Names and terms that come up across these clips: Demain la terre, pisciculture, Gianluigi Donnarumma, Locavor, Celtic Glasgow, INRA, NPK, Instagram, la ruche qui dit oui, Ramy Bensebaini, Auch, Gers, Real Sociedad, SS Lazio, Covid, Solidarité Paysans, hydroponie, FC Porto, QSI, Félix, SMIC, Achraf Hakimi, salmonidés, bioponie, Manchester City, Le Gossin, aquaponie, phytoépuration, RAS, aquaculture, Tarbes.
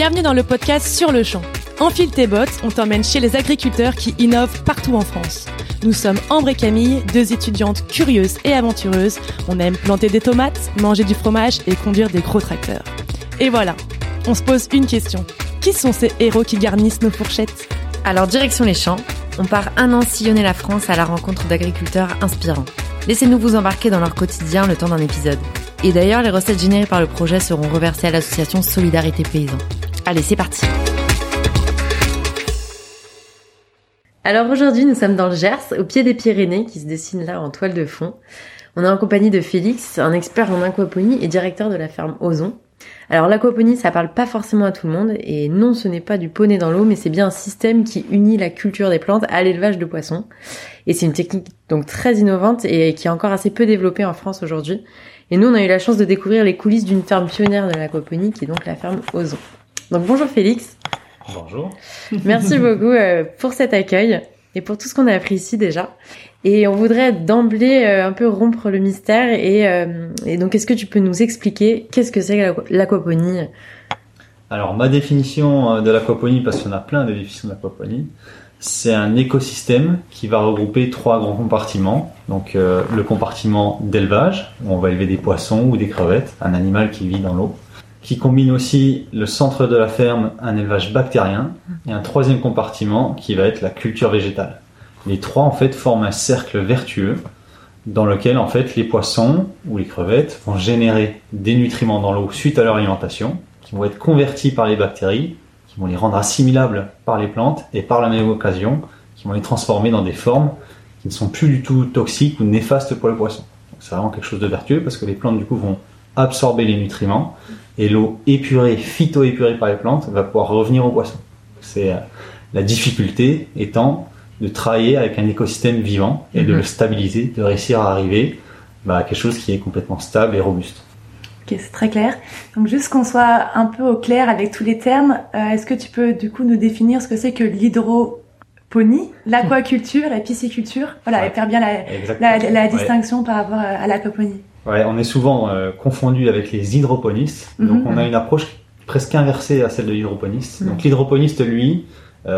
bienvenue dans le podcast Sur le champ. Enfile tes bottes, on t'emmène chez les agriculteurs qui innovent partout en France. Nous sommes Ambre et Camille, deux étudiantes curieuses et aventureuses. On aime planter des tomates, manger du fromage et conduire des gros tracteurs. Et voilà, on se pose une question. Qui sont ces héros qui garnissent nos fourchettes ? Alors direction les champs, on part un an sillonner la France à la rencontre d'agriculteurs inspirants. Laissez-nous vous embarquer dans leur quotidien le temps d'un épisode. Et d'ailleurs, les recettes générées par le projet seront reversées à l'association Solidarité Paysans. Allez, c'est parti. Alors aujourd'hui, nous sommes dans le Gers, au pied des Pyrénées, qui se dessinent là en toile de fond. On est en compagnie de Félix, un expert en aquaponie et directeur de la ferme Ozon. Alors l'aquaponie, ça parle pas forcément à tout le monde, et non, ce n'est pas du poney dans l'eau, mais c'est bien un système qui unit la culture des plantes à l'élevage de poissons. Et c'est une technique donc très innovante et qui est encore assez peu développée en France aujourd'hui. Et nous, on a eu la chance de découvrir les coulisses d'une ferme pionnière de l'aquaponie, qui est donc la ferme Ozon. Donc bonjour Félix. Bonjour. Merci beaucoup pour cet accueil et pour tout ce qu'on a appris ici déjà. Et on voudrait d'emblée un peu rompre le mystère. Et donc, est-ce que tu peux nous expliquer qu'est-ce que c'est l'aquaponie ? Alors, ma définition de l'aquaponie, parce qu'on a plein de définitions de l'aquaponie, c'est un écosystème qui va regrouper trois grands compartiments. Donc, le compartiment d'élevage, où on va élever des poissons ou des crevettes, un animal qui vit dans l'eau, qui combine aussi le centre de la ferme, un élevage bactérien, et un troisième compartiment qui va être la culture végétale. Les trois, en fait, forment un cercle vertueux dans lequel, en fait, les poissons ou les crevettes vont générer des nutriments dans l'eau suite à leur alimentation, qui vont être convertis par les bactéries, qui vont les rendre assimilables par les plantes et par la même occasion, qui vont les transformer dans des formes qui ne sont plus du tout toxiques ou néfastes pour le poisson. Donc, c'est vraiment quelque chose de vertueux parce que les plantes, du coup, vont absorber les nutriments et l'eau épurée, phyto-épurée par les plantes, va pouvoir revenir au poisson. C'est la difficulté étant de travailler avec un écosystème vivant et de le stabiliser, de réussir à arriver à quelque chose qui est complètement stable et robuste. Ok, c'est très clair. Donc juste qu'on soit un peu au clair avec tous les termes, est-ce que tu peux du coup nous définir ce que c'est que l'hydroponie, l'aquaculture, la pisciculture ? Voilà, ouais, et faire bien la distinction par rapport à l'aquaponie. Ouais, on est souvent confondu avec les hydroponistes, donc on a une approche presque inversée à celle de l'hydroponiste. Donc l'hydroponiste, lui,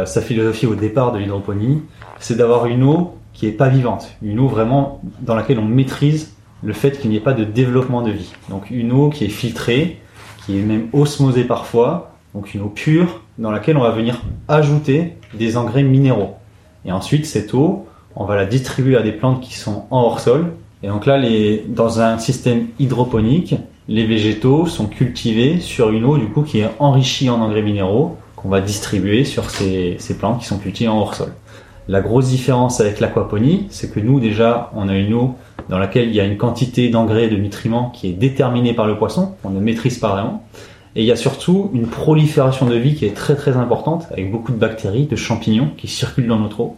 sa philosophie au départ de l'hydroponie, c'est d'avoir une eau qui n'est pas vivante, une eau vraiment dans laquelle on maîtrise le fait qu'il n'y ait pas de développement de vie. Donc une eau qui est filtrée, qui est même osmosée parfois, donc une eau pure dans laquelle on va venir ajouter des engrais minéraux. Et ensuite cette eau, on va la distribuer à des plantes qui sont en hors-sol. Et donc là, dans un système hydroponique, les végétaux sont cultivés sur une eau du coup qui est enrichie en engrais minéraux, qu'on va distribuer sur ces plantes qui sont cultivées en hors-sol. La grosse différence avec l'aquaponie, c'est que nous, déjà, on a une eau dans laquelle il y a une quantité d'engrais et de nutriments qui est déterminée par le poisson, qu'on ne maîtrise pas vraiment. Et il y a surtout une prolifération de vie qui est très très importante, avec beaucoup de bactéries, de champignons qui circulent dans notre eau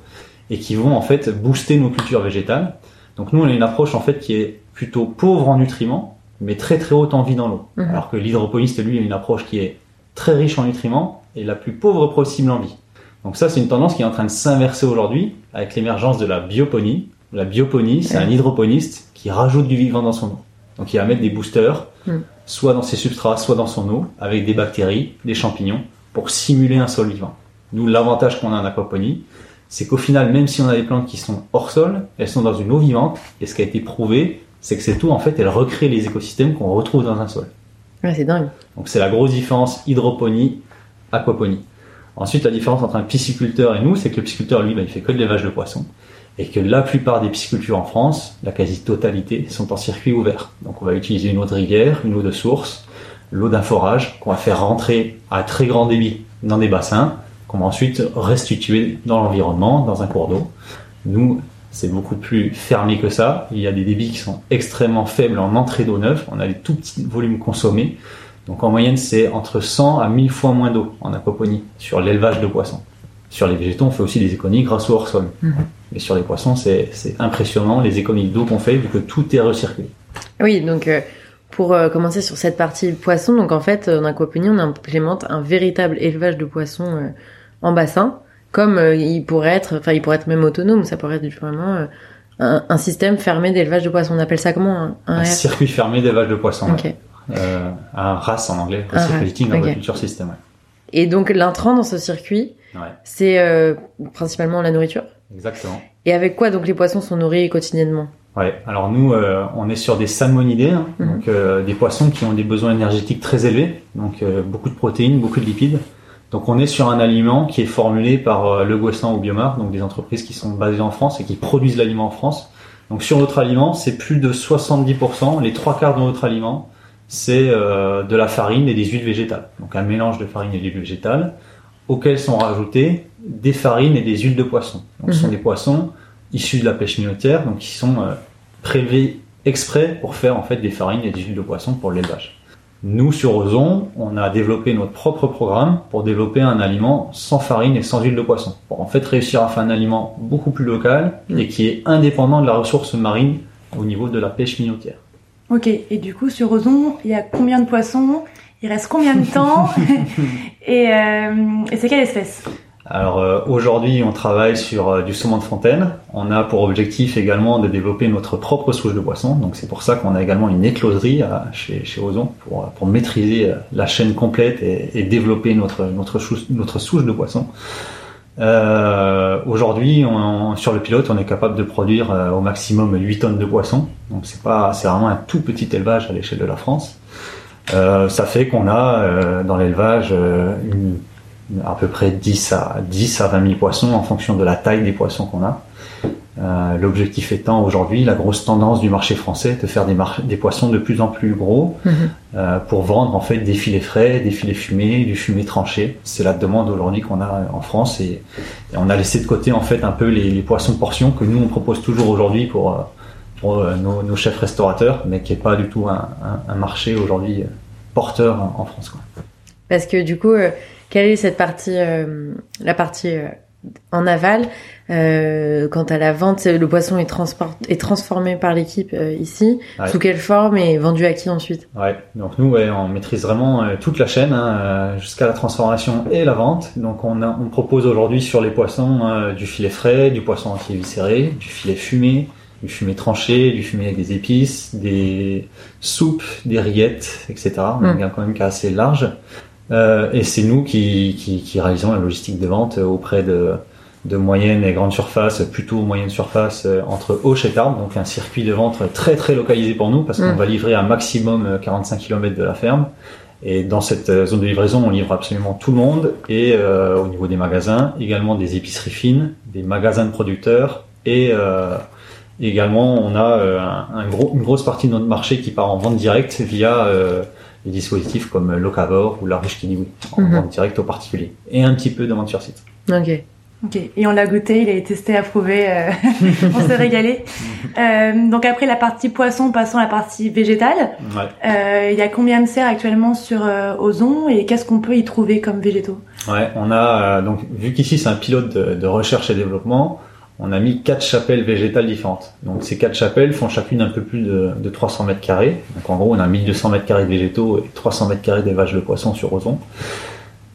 et qui vont en fait booster nos cultures végétales. Donc nous, on a une approche en fait qui est plutôt pauvre en nutriments, mais très très haute en vie dans l'eau. Alors que l'hydroponiste, lui, a une approche qui est très riche en nutriments, et la plus pauvre possible en vie. Donc ça, c'est une tendance qui est en train de s'inverser aujourd'hui avec l'émergence de la bioponie. La bioponie, c'est un hydroponiste qui rajoute du vivant dans son eau. Donc il va mettre des boosters, soit dans ses substrats, soit dans son eau, avec des bactéries, des champignons, pour simuler un sol vivant. Nous, l'avantage qu'on a en aquaponie, c'est qu'au final, même si on a des plantes qui sont hors sol, elles sont dans une eau vivante, et ce qui a été prouvé, c'est que cette eau, en fait, elle recrée les écosystèmes qu'on retrouve dans un sol. Ouais, c'est dingue. Donc c'est la grosse différence hydroponie, aquaponie. Ensuite, la différence entre un pisciculteur et nous, c'est que le pisciculteur, lui, il fait que de l'élevage de poissons, et que la plupart des piscicultures en France, la quasi-totalité, sont en circuit ouvert. Donc on va utiliser une eau de rivière, une eau de source, l'eau d'un forage, qu'on va faire rentrer à très grand débit dans des bassins, qu'on va ensuite restituer dans l'environnement, dans un cours d'eau. Nous, c'est beaucoup plus fermé que ça. Il y a des débits qui sont extrêmement faibles en entrée d'eau neuve. On a des tout petits volumes consommés. Donc en moyenne, c'est entre 100 à 1000 fois moins d'eau en aquaponie sur l'élevage de poissons. Sur les végétaux, on fait aussi des économies grâce au hors-sol. Mais sur les poissons, c'est impressionnant les économies d'eau qu'on fait vu que tout est recirculé. Oui, donc pour commencer sur cette partie poisson, donc en fait, en aquaponie, on implémente un véritable élevage de poissons en bassin, comme il pourrait être même autonome, ça pourrait être vraiment un système fermé d'élevage de poissons. On appelle ça comment un circuit fermé d'élevage de poissons. Ok. Ouais. Un RAS en anglais, Recirculating Aquaculture System. Et donc l'intrant dans ce circuit, c'est principalement la nourriture. Exactement. Et avec quoi donc les poissons sont nourris quotidiennement? Ouais. Alors nous, on est sur des salmonidés, hein, donc des poissons qui ont des besoins énergétiques très élevés, donc beaucoup de protéines, beaucoup de lipides. Donc on est sur un aliment qui est formulé par Le Gossin ou Biomar, donc des entreprises qui sont basées en France et qui produisent l'aliment en France. Donc sur notre aliment, c'est plus de 70%, les trois quarts de notre aliment, c'est de la farine et des huiles végétales. Donc un mélange de farine et d'huiles végétales, auxquelles sont rajoutées des farines et des huiles de poisson. Donc ce sont des poissons issus de la pêche minotière, donc ils sont prélevés exprès pour faire en fait des farines et des huiles de poisson pour l'élevage. Nous, sur Ozon, on a développé notre propre programme pour développer un aliment sans farine et sans huile de poisson, pour en fait réussir à faire un aliment beaucoup plus local et qui est indépendant de la ressource marine au niveau de la pêche minotière. Ok, et du coup, sur Ozon, il y a combien de poissons? Il reste combien de temps? Et c'est quelle espèce? Alors aujourd'hui, on travaille sur du saumon de fontaine. On a pour objectif également de développer notre propre souche de poisson. Donc c'est pour ça qu'on a également une écloserie chez Ozon pour maîtriser la chaîne complète et développer notre souche de poisson. Aujourd'hui, sur le pilote, on est capable de produire au maximum 8 tonnes de poissons. Donc c'est vraiment un tout petit élevage à l'échelle de la France. Ça fait qu'on a dans l'élevage à peu près 10 à 20 000 poissons en fonction de la taille des poissons qu'on a. L'objectif étant aujourd'hui la grosse tendance du marché français de faire des poissons de plus en plus gros pour vendre en fait des filets frais, des filets fumés, du fumet tranché. C'est la demande aujourd'hui qu'on a en France et on a laissé de côté en fait un peu les poissons portions que nous on propose toujours aujourd'hui pour nos chefs restaurateurs, mais qui n'est pas du tout un marché aujourd'hui porteur en France, quoi. Parce que du coup, quelle est cette partie, la partie en aval, quant à la vente, le poisson est transformé par l'équipe ici. Ouais. Sous quelle forme et vendu à qui ensuite? Ouais. Donc nous, on maîtrise vraiment toute la chaîne jusqu'à la transformation et la vente. Donc on propose aujourd'hui sur les poissons du filet frais, du poisson entier viscéré, du filet fumé, du fumet tranché, du fumet avec des épices, des soupes, des rillettes, etc. On a un gamme quand même qui est assez large. Et c'est nous qui réalisons la logistique de vente auprès de moyennes et grandes surfaces, plutôt moyennes surfaces entre Auch et Tarbes, donc un circuit de vente très très localisé pour nous parce qu'on va livrer un maximum 45 km de la ferme. Et dans cette zone de livraison, on livre absolument tout le monde et au niveau des magasins, également des épiceries fines, des magasins de producteurs et également on a une grosse partie de notre marché qui part en vente directe via des dispositifs comme Locavor ou la ruche qui dit oui, en vente directe aux particuliers et un petit peu de vente sur site. Ok. Et on l'a goûté, il a été testé, approuvé, on s'est régalé. Donc après la partie poisson, passons à la partie végétale. Il y a combien de serres actuellement sur Ozon et qu'est-ce qu'on peut y trouver comme végétaux? On a donc vu qu'ici c'est un pilote de recherche et développement. On a mis 4 chapelles végétales différentes. Donc ces 4 chapelles font chacune un peu plus de 300 mètres carrés. Donc en gros, on a 1200 mètres carrés de végétaux et 300 mètres carrés d'élevage de poissons sur Ozon.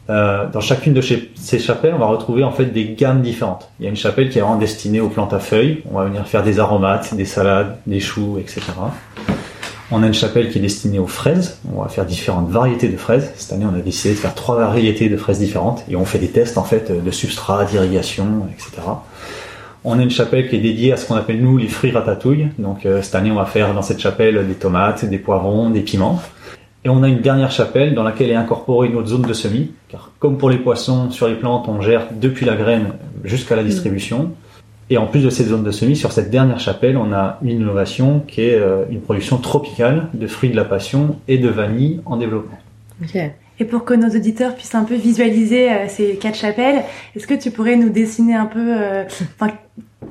Dans chacune de ces chapelles, on va retrouver en fait des gammes différentes. Il y a une chapelle qui est vraiment destinée aux plantes à feuilles. On va venir faire des aromates, des salades, des choux, etc. On a une chapelle qui est destinée aux fraises. On va faire différentes variétés de fraises. Cette année, on a décidé de faire 3 variétés de fraises différentes et on fait des tests en fait de substrat, d'irrigation, etc. On a une chapelle qui est dédiée à ce qu'on appelle nous les fruits ratatouille. Donc cette année, on va faire dans cette chapelle des tomates, des poivrons, des piments. Et on a une dernière chapelle dans laquelle est incorporée une autre zone de semis. Car comme pour les poissons, sur les plantes, on gère depuis la graine jusqu'à la distribution. Et en plus de cette zone de semis, sur cette dernière chapelle, on a une innovation qui est une production tropicale de fruits de la passion et de vanille en développement. Ok. Et pour que nos auditeurs puissent un peu visualiser ces 4 chapelles, est-ce que tu pourrais nous dessiner un peu,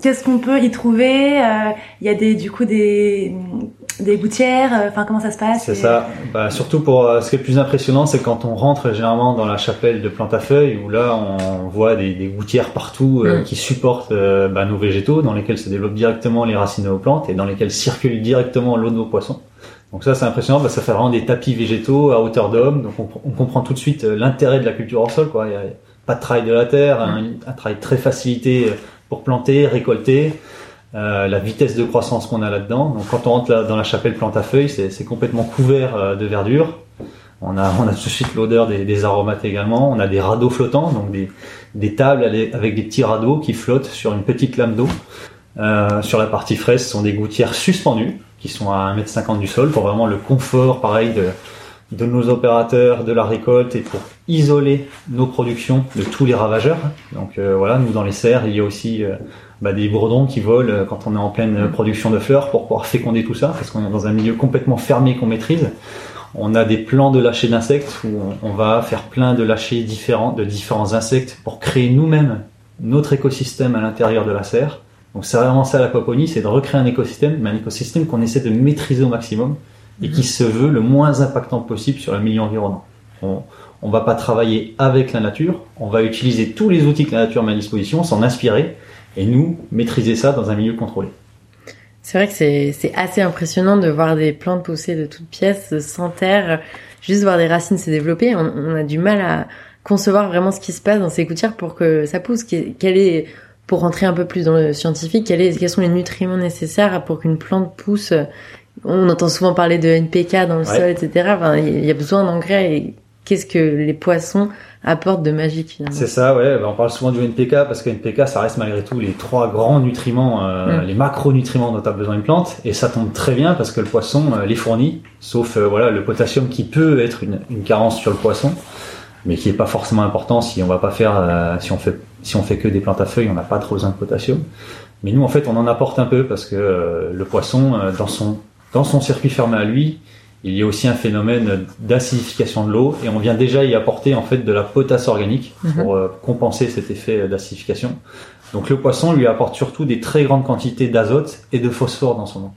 qu'est-ce qu'on peut y trouver? Il y a des gouttières, comment ça se passe? C'est ça. Bah, surtout pour ce qui est le plus impressionnant, c'est quand on rentre généralement dans la chapelle de plantes à feuilles où là on voit des gouttières partout qui supportent nos végétaux, dans lesquels se développent directement les racines de nos plantes et dans lesquels circule directement l'eau de nos poissons. Donc ça c'est impressionnant, ça fait vraiment des tapis végétaux à hauteur d'homme, donc on comprend tout de suite l'intérêt de la culture hors sol, quoi. Il n'y a pas de travail de la terre, un travail très facilité pour planter, récolter, la vitesse de croissance qu'on a là-dedans. Donc quand on rentre dans la chapelle plante à feuilles, c'est complètement couvert de verdure. On a tout de suite l'odeur des aromates également. On a des radeaux flottants, donc des tables avec des petits radeaux qui flottent sur une petite lame d'eau. Sur la partie fraise, ce sont des gouttières suspendues qui sont à 1,50 m du sol pour vraiment le confort, pareil, de nos opérateurs, de la récolte et pour isoler nos productions de tous les ravageurs. Donc voilà, nous dans les serres, il y a aussi des bourdons qui volent quand on est en pleine production de fleurs pour pouvoir féconder tout ça parce qu'on est dans un milieu complètement fermé qu'on maîtrise. On a des plans de lâcher d'insectes où on va faire plein de lâchers de différents insectes pour créer nous-mêmes notre écosystème à l'intérieur de la serre. Donc c'est vraiment ça l'aquaponie, c'est de recréer un écosystème, mais un écosystème qu'on essaie de maîtriser au maximum et qui se veut le moins impactant possible sur le milieu environnant. On va pas travailler avec la nature, on va utiliser tous les outils que la nature met à disposition, s'en inspirer et nous maîtriser ça dans un milieu contrôlé. C'est vrai que c'est assez impressionnant de voir des plantes pousser de toutes pièces, sans terre, juste voir des racines se développer. On a du mal à concevoir vraiment ce qui se passe dans ces gouttières pour que ça pousse. Pour rentrer un peu plus dans le scientifique, quels sont les nutriments nécessaires pour qu'une plante pousse? On entend souvent parler de NPK dans le sol, etc. Enfin, il y a besoin d'engrais et qu'est-ce que les poissons apportent de magique finalement? C'est ça, ouais. On parle souvent du NPK parce que NPK, ça reste malgré tout les trois grands nutriments, les macronutriments dont a besoin une plante. Et ça tombe très bien parce que le poisson les fournit, sauf le potassium qui peut être une carence sur le poisson, mais qui est pas forcément important si on va pas faire, si on fait que des plantes à feuilles, on n'a pas trop besoin de potassium. Mais nous, en fait, on en apporte un peu parce que le poisson, dans son circuit fermé à lui, il y a aussi un phénomène d'acidification de l'eau et on vient déjà y apporter en fait de la potasse organique pour compenser cet effet d'acidification. Donc le poisson lui apporte surtout des très grandes quantités d'azote et de phosphore dans son eau.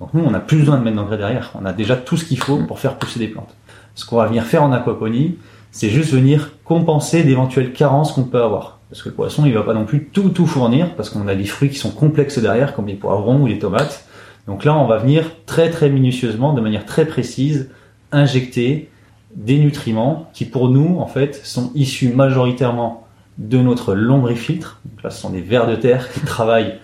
Donc nous, on n'a plus besoin de mettre d'engrais derrière. On a déjà tout ce qu'il faut pour faire pousser des plantes. Ce qu'on va venir faire en aquaponie, c'est juste venir compenser d'éventuelles carences qu'on peut avoir. Parce que le poisson, il va pas non plus tout fournir parce qu'on a des fruits qui sont complexes derrière comme les poivrons ou les tomates. Donc là, on va venir très très minutieusement, de manière très précise, injecter des nutriments qui pour nous, en fait, sont issus majoritairement de notre lombrifiltre. Donc là, ce sont des vers de terre qui travaillent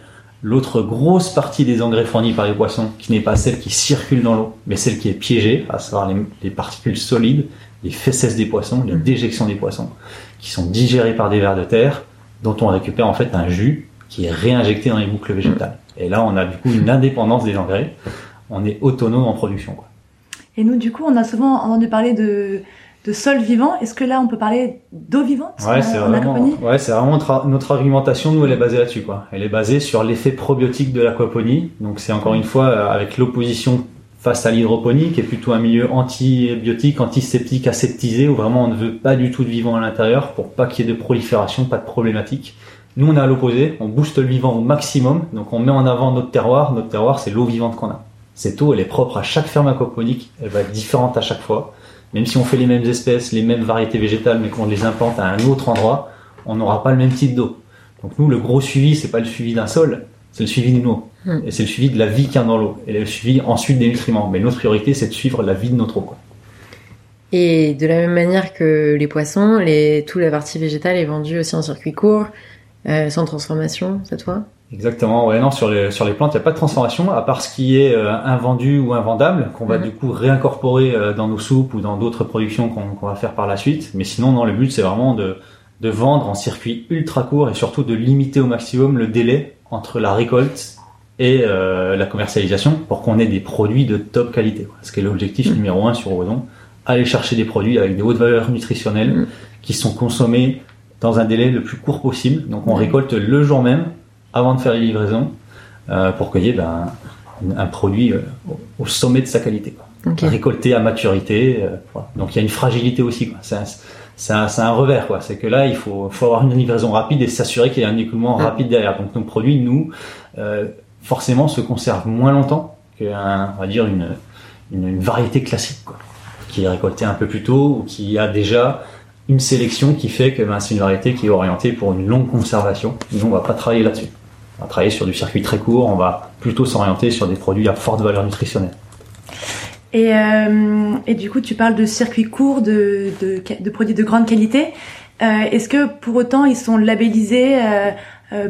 l'autre grosse partie des engrais fournis par les poissons, qui n'est pas celle qui circule dans l'eau, mais celle qui est piégée, à savoir les particules solides, les fesses des poissons, les déjections des poissons, qui sont digérées par des vers de terre, dont on récupère en fait un jus qui est réinjecté dans les boucles végétales. Et là, on a du coup une indépendance des engrais. On est autonome en production, quoi. Et nous, du coup, on a souvent entendu parler de sol vivant. Est-ce que là, on peut parler d'eau vivante? C'est vraiment notre argumentation. Nous, elle est basée là-dessus, quoi. Elle est basée sur l'effet probiotique de l'aquaponie. Donc, c'est encore une fois avec l'opposition face à l'hydroponie, qui est plutôt un milieu antibiotique, antiseptique, aseptisé, où vraiment on ne veut pas du tout de vivant à l'intérieur pour pas qu'il y ait de prolifération, pas de problématique. Nous, on est à l'opposé, on booste le vivant au maximum, donc on met en avant notre terroir. Notre terroir, c'est l'eau vivante qu'on a. Cette eau, elle est propre à chaque ferme aquaponique, elle va être différente à chaque fois. Même si on fait les mêmes espèces, les mêmes variétés végétales, mais qu'on les implante à un autre endroit, on n'aura pas le même type d'eau. Donc nous, le gros suivi, c'est pas le suivi d'un sol, c'est le suivi d'une eau. Et c'est le suivi de la vie qu'il y a dans l'eau. Et le suivi ensuite des nutriments. Mais notre priorité, c'est de suivre la vie de notre eau, quoi. Et de la même manière que les poissons, toute la partie végétale est vendue aussi en circuit court. Sans transformation, cette fois? Exactement, ouais, non, sur les plantes, il n'y a pas de transformation, à part ce qui est invendu ou invendable, qu'on va du coup réincorporer dans nos soupes ou dans d'autres productions qu'on va faire par la suite. Mais sinon, non, le but, c'est vraiment de vendre en circuit ultra court et surtout de limiter au maximum le délai entre la récolte et la commercialisation pour qu'on ait des produits de top qualité, quoi. Ce qui est l'objectif numéro un sur Ozon, aller chercher des produits avec des hautes valeurs nutritionnelles qui sont consommés dans un délai le plus court possible. Donc on récolte le jour même, avant de faire les livraisons, pour qu'il y ait un produit au sommet de sa qualité, quoi. Okay. Récolté à maturité. Voilà. Donc il y a une fragilité aussi, quoi. C'est un revers, quoi. C'est que là, il faut avoir une livraison rapide et s'assurer qu'il y a un écoulement rapide derrière. Donc nos produits, nous, forcément, se conservent moins longtemps qu'un, on va dire, une variété classique, quoi, qui est récoltée un peu plus tôt ou qui a déjà une sélection qui fait que c'est une variété qui est orientée pour une longue conservation. Nous, on va pas travailler là-dessus. On va travailler sur du circuit très court. On va plutôt s'orienter sur des produits à forte valeur nutritionnelle. Et du coup, tu parles de circuit court, de produits de grande qualité. Est-ce que pour autant, ils sont labellisés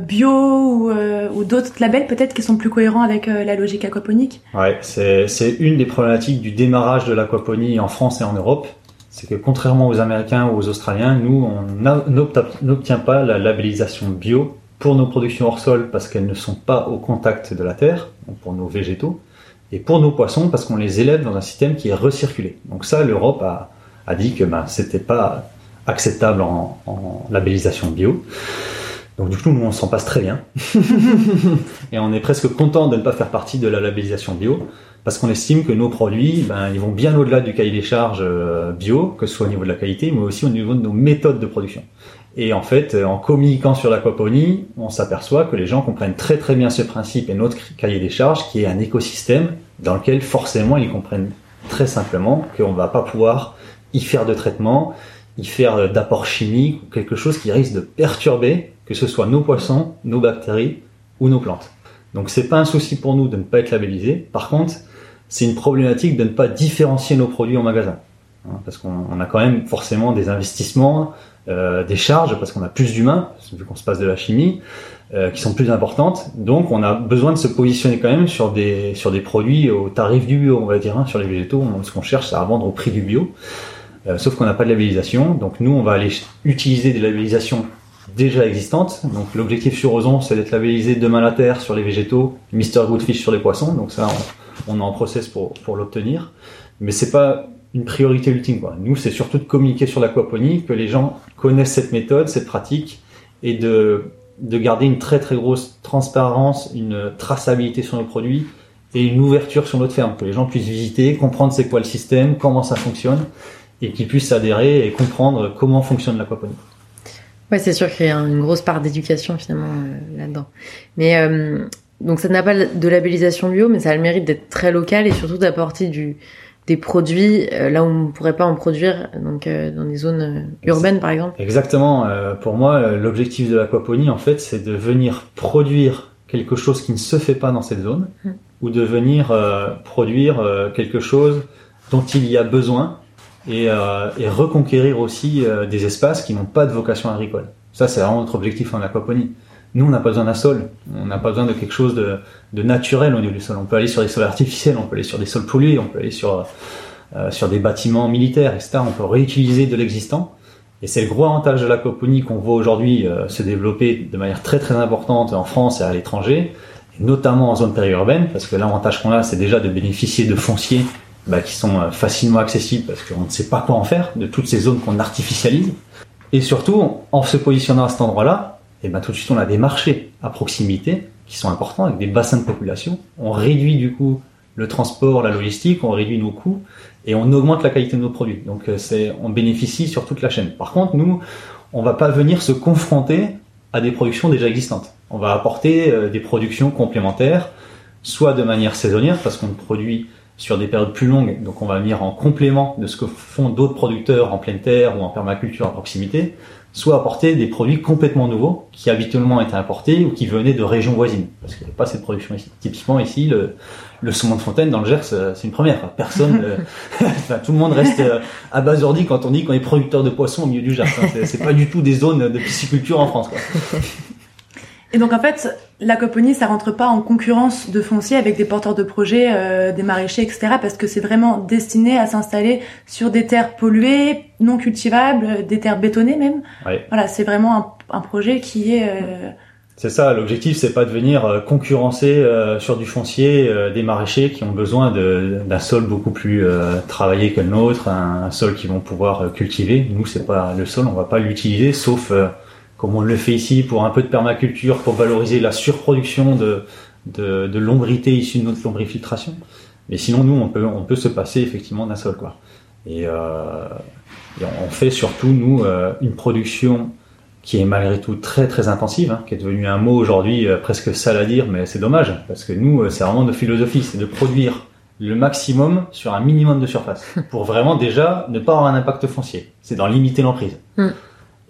bio ou d'autres labels peut-être qui sont plus cohérents avec la logique aquaponique? Ouais, c'est une des problématiques du démarrage de l'aquaponie en France et en Europe. c'est que contrairement aux Américains ou aux Australiens, nous, on n'obtient pas la labellisation bio pour nos productions hors sol parce qu'elles ne sont pas au contact de la terre, pour nos végétaux, et pour nos poissons parce qu'on les élève dans un système qui est recirculé. Donc ça, l'Europe a dit que c'était pas acceptable en labellisation bio. Donc du coup, nous, on s'en passe très bien. Et on est presque content de ne pas faire partie de la labellisation bio, parce qu'on estime que nos produits, ils vont bien au-delà du cahier des charges bio, que ce soit au niveau de la qualité, mais aussi au niveau de nos méthodes de production. Et en fait, en communiquant sur l'aquaponie, on s'aperçoit que les gens comprennent très très bien ce principe et notre cahier des charges, qui est un écosystème dans lequel forcément ils comprennent très simplement qu'on ne va pas pouvoir y faire de traitement, y faire d'apport chimique, ou quelque chose qui risque de perturber que ce soit nos poissons, nos bactéries ou nos plantes. Donc c'est pas un souci pour nous de ne pas être labellisés. Par contre, c'est une problématique de ne pas différencier nos produits en magasin. Parce qu'on a quand même forcément des investissements, des charges, parce qu'on a plus d'humains, vu qu'on se passe de la chimie, qui sont plus importantes. Donc on a besoin de se positionner quand même sur des produits au tarif du bio, on va dire, sur les végétaux. Ce qu'on cherche, c'est à vendre au prix du bio. Sauf qu'on n'a pas de labellisation. Donc nous, on va aller utiliser des labellisations déjà existantes. Donc l'objectif sur Ozon, c'est d'être labellisé Demain la terre sur les végétaux, Mister Goodfish sur les poissons. Donc ça, on est en process pour l'obtenir. Mais c'est pas une priorité ultime, quoi. Nous, c'est surtout de communiquer sur l'aquaponie, que les gens connaissent cette méthode, cette pratique, et de garder une très très grosse transparence, une traçabilité sur nos produits et une ouverture sur notre ferme, que les gens puissent visiter, comprendre c'est quoi le système, comment ça fonctionne, et qu'ils puissent adhérer et comprendre comment fonctionne l'aquaponie. Ouais, c'est sûr qu'il y a une grosse part d'éducation finalement là-dedans. Mais donc ça n'a pas de labellisation bio, mais ça a le mérite d'être très local et surtout d'apporter des produits là où on ne pourrait pas en produire, donc dans des zones urbaines par exemple. Exactement. Pour moi, l'objectif de l'aquaponie, en fait, c'est de venir produire quelque chose qui ne se fait pas dans cette zone, ou de venir produire quelque chose dont il y a besoin. Et reconquérir aussi des espaces qui n'ont pas de vocation agricole. Ça, c'est vraiment notre objectif en aquaponie. Nous, on n'a pas besoin d'un sol, on n'a pas besoin de quelque chose de naturel au niveau du sol. On peut aller sur des sols artificiels, on peut aller sur des sols pollués, on peut aller sur des bâtiments militaires, etc. On peut réutiliser de l'existant. Et c'est le gros avantage de l'aquaponie qu'on voit aujourd'hui se développer de manière très très importante en France et à l'étranger, et notamment en zone périurbaine, parce que l'avantage qu'on a, c'est déjà de bénéficier de fonciers qui sont facilement accessibles parce qu'on ne sait pas quoi en faire de toutes ces zones qu'on artificialise. Et surtout, en se positionnant à cet endroit-là, tout de suite on a des marchés à proximité qui sont importants avec des bassins de population. On réduit du coup le transport, la logistique, on réduit nos coûts et on augmente la qualité de nos produits. Donc on bénéficie sur toute la chaîne. Par contre, nous, on va pas venir se confronter à des productions déjà existantes. On va apporter des productions complémentaires, soit de manière saisonnière parce qu'on produit sur des périodes plus longues, donc on va venir en complément de ce que font d'autres producteurs en pleine terre ou en permaculture à proximité, soit apporter des produits complètement nouveaux qui habituellement étaient importés ou qui venaient de régions voisines, parce qu'il n'y a pas cette production ici. Typiquement ici, le saumon de Fontaine dans le Gers, c'est une première. Personne, tout le monde reste abasourdi quand on dit qu'on est producteur de poissons au milieu du Gers. C'est pas du tout des zones de pisciculture en France, quoi. Et donc en fait, l'aquaponie, ça rentre pas en concurrence de foncier avec des porteurs de projets, des maraîchers, etc. Parce que c'est vraiment destiné à s'installer sur des terres polluées, non cultivables, des terres bétonnées même. Ouais. Voilà, c'est vraiment un projet qui est... C'est ça, l'objectif, c'est pas de venir concurrencer sur du foncier des maraîchers qui ont besoin d'un sol beaucoup plus travaillé que le nôtre, un sol qu'ils vont pouvoir cultiver. Nous, c'est pas le sol, on va pas l'utiliser, sauf... comme on le fait ici pour un peu de permaculture, pour valoriser la surproduction de lombrités issues de notre lombrifiltration. Mais sinon, nous, on peut se passer effectivement d'un sol, quoi. Et on fait surtout, nous, une production qui est malgré tout très très intensive, qui est devenue un mot aujourd'hui presque sale à dire, mais c'est dommage, parce que nous, c'est vraiment notre philosophie, c'est de produire le maximum sur un minimum de surface, pour vraiment déjà ne pas avoir un impact foncier. C'est d'en limiter l'emprise.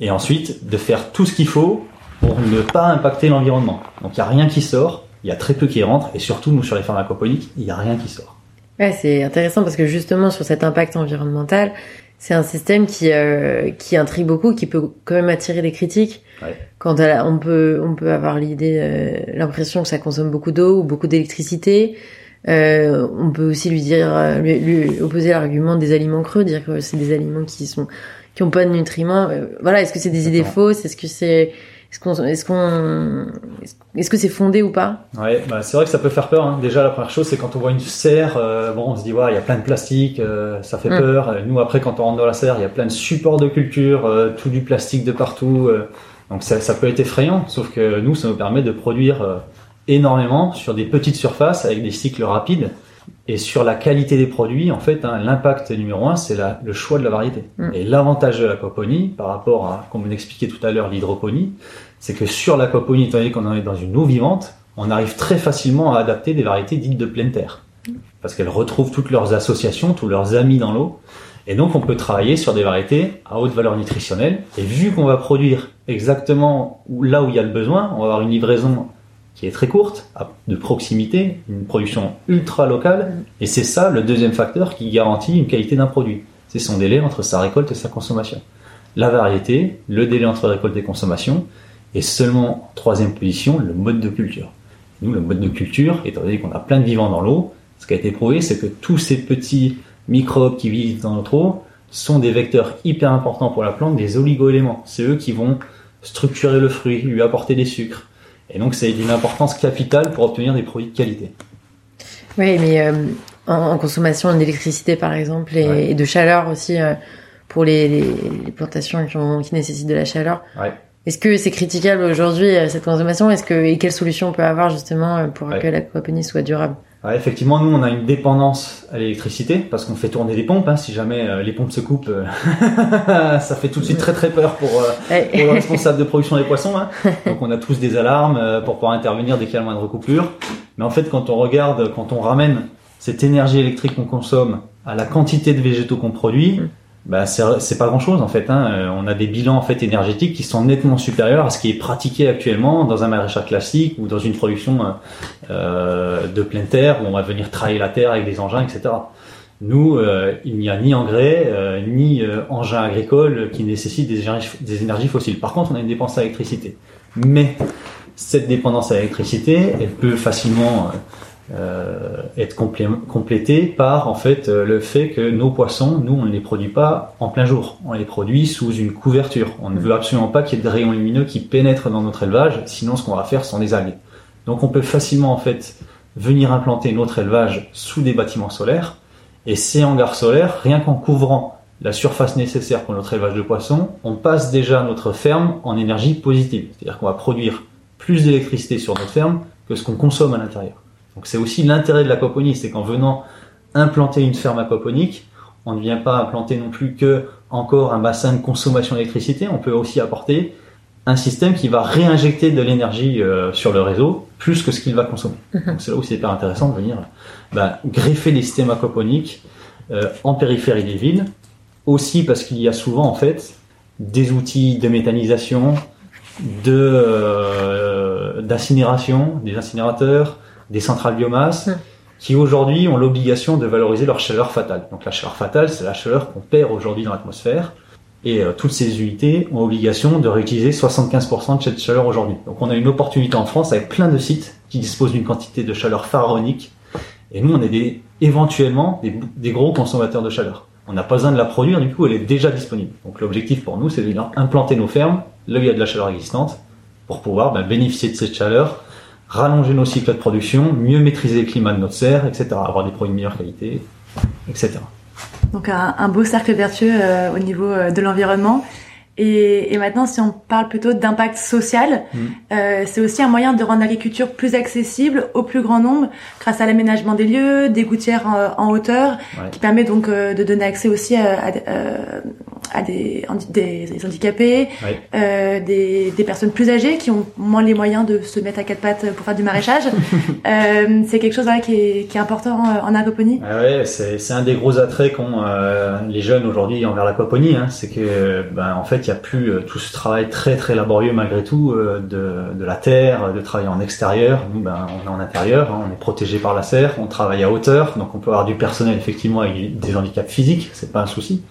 Et ensuite, de faire tout ce qu'il faut pour ne pas impacter l'environnement. Donc, il n'y a rien qui sort, il y a très peu qui rentre, et surtout, nous, sur les fermes aquaponiques, il n'y a rien qui sort. Ouais, c'est intéressant parce que justement, sur cet impact environnemental, c'est un système qui intrigue beaucoup, qui peut quand même attirer des critiques. Ouais. Quand on peut avoir l'impression que ça consomme beaucoup d'eau ou beaucoup d'électricité, On peut aussi lui dire, lui opposer l'argument des aliments creux, dire que c'est des aliments qui ont pas de nutriments. Voilà, est-ce que c'est des idées fausses? Est-ce que c'est fondé ou pas? Ouais, bah c'est vrai que ça peut faire peur, hein. Déjà, la première chose, c'est quand on voit une serre, on se dit, ouais, il y a plein de plastique, ça fait peur. Nous, après, quand on rentre dans la serre, il y a plein de supports de culture, tout du plastique de partout. Donc ça peut être effrayant, sauf que nous, ça nous permet de produire énormément sur des petites surfaces avec des cycles rapides. Et sur la qualité des produits, en fait, hein, l'impact numéro 1, c'est le choix de la variété. Et l'avantage de l'aquaponie, par rapport à, comme on expliquait tout à l'heure, l'hydroponie, c'est que sur l'aquaponie, étant donné qu'on est dans une eau vivante, on arrive très facilement à adapter des variétés dites de pleine terre. Parce qu'elles retrouvent toutes leurs associations, tous leurs amis dans l'eau. Et donc, on peut travailler sur des variétés à haute valeur nutritionnelle. Et vu qu'on va produire exactement là où il y a le besoin, on va avoir une livraison qui est très courte, de proximité, une production ultra locale, et c'est ça le deuxième facteur qui garantit une qualité d'un produit. C'est son délai entre sa récolte et sa consommation. La variété, le délai entre récolte et consommation, et seulement, troisième position, le mode de culture. Nous, le mode de culture, étant donné qu'on a plein de vivants dans l'eau, ce qui a été prouvé, c'est que tous ces petits microbes qui vivent dans notre eau sont des vecteurs hyper importants pour la plante, des oligo-éléments. C'est eux qui vont structurer le fruit, lui apporter des sucres. Et donc, c'est d'une importance capitale pour obtenir des produits de qualité. Oui, mais en consommation d'électricité, par exemple, et de chaleur aussi, pour les plantations qui nécessitent de la chaleur. Ouais. Est-ce que c'est critiquable aujourd'hui, cette consommation? Et quelles solutions on peut avoir, justement, pour que l'aquaponie soit durable? Ouais, effectivement, nous, on a une dépendance à l'électricité, parce qu'on fait tourner les pompes. Hein, si jamais les pompes se coupent, ça fait tout de suite très très peur pour le responsable de production des poissons. Hein. Donc on a tous des alarmes pour pouvoir intervenir dès qu'il y a la moindre coupure. Mais en fait, quand on ramène cette énergie électrique qu'on consomme à la quantité de végétaux qu'on produit, bah c'est pas grand-chose en fait. Hein. On a des bilans en fait énergétiques qui sont nettement supérieurs à ce qui est pratiqué actuellement dans un maraîchage classique ou dans une production de pleine terre où on va venir travailler la terre avec des engins, etc. Nous, il n'y a ni engrais ni engins agricoles qui nécessitent des énergies fossiles. Par contre, on a une dépendance à l'électricité. Mais cette dépendance à l'électricité, elle peut facilement être complété par en fait le fait que nos poissons, nous, on ne les produit pas en plein jour, on les produit sous une couverture. On ne veut absolument pas qu'il y ait des rayons lumineux qui pénètrent dans notre élevage, sinon ce qu'on va faire sont des algues. Donc on peut facilement en fait venir implanter notre élevage sous des bâtiments solaires, et ces hangars solaires, rien qu'en couvrant la surface nécessaire pour notre élevage de poissons, on passe déjà notre ferme en énergie positive, c'est-à-dire qu'on va produire plus d'électricité sur notre ferme que ce qu'on consomme à l'intérieur. Donc c'est aussi l'intérêt de l'aquaponie, c'est qu'en venant implanter une ferme aquaponique, on ne vient pas implanter non plus que encore un bassin de consommation d'électricité, on peut aussi apporter un système qui va réinjecter de l'énergie sur le réseau, plus que ce qu'il va consommer. Donc c'est là où c'est hyper intéressant de venir greffer des systèmes aquaponiques en périphérie des villes, aussi parce qu'il y a souvent en fait des outils de méthanisation, d'incinération, des incinérateurs, des centrales biomasse qui aujourd'hui ont l'obligation de valoriser leur chaleur fatale. Donc la chaleur fatale, c'est la chaleur qu'on perd aujourd'hui dans l'atmosphère, et toutes ces unités ont l'obligation de réutiliser 75% de cette chaleur aujourd'hui. Donc on a une opportunité en France avec plein de sites qui disposent d'une quantité de chaleur pharaonique, et nous on est éventuellement des gros consommateurs de chaleur. On n'a pas besoin de la produire, du coup elle est déjà disponible. Donc l'objectif pour nous, c'est de implanter nos fermes, là où il y a de la chaleur existante, pour pouvoir bénéficier de cette chaleur, rallonger nos cycles de production, mieux maîtriser le climat de notre serre, etc., avoir des produits de meilleure qualité, etc. Donc un beau cercle vertueux au niveau de l'environnement. Et maintenant, si on parle plutôt d'impact social, c'est aussi un moyen de rendre l'agriculture plus accessible au plus grand nombre grâce à l'aménagement des lieux, des gouttières en hauteur, qui permet donc de donner accès aussi à des handicapés, des personnes plus âgées qui ont moins les moyens de se mettre à quatre pattes pour faire du maraîchage. C'est quelque chose qui est important en aquaponie. C'est un des gros attraits qu'ont les jeunes aujourd'hui envers l'aquaponie, hein, c'est que en fait il n'y a plus tout ce travail très très laborieux malgré tout de la terre, de travailler en extérieur. Nous on est en intérieur, hein, on est protégé par la serre, on travaille à hauteur, donc on peut avoir du personnel effectivement avec des handicaps physiques, c'est pas un souci.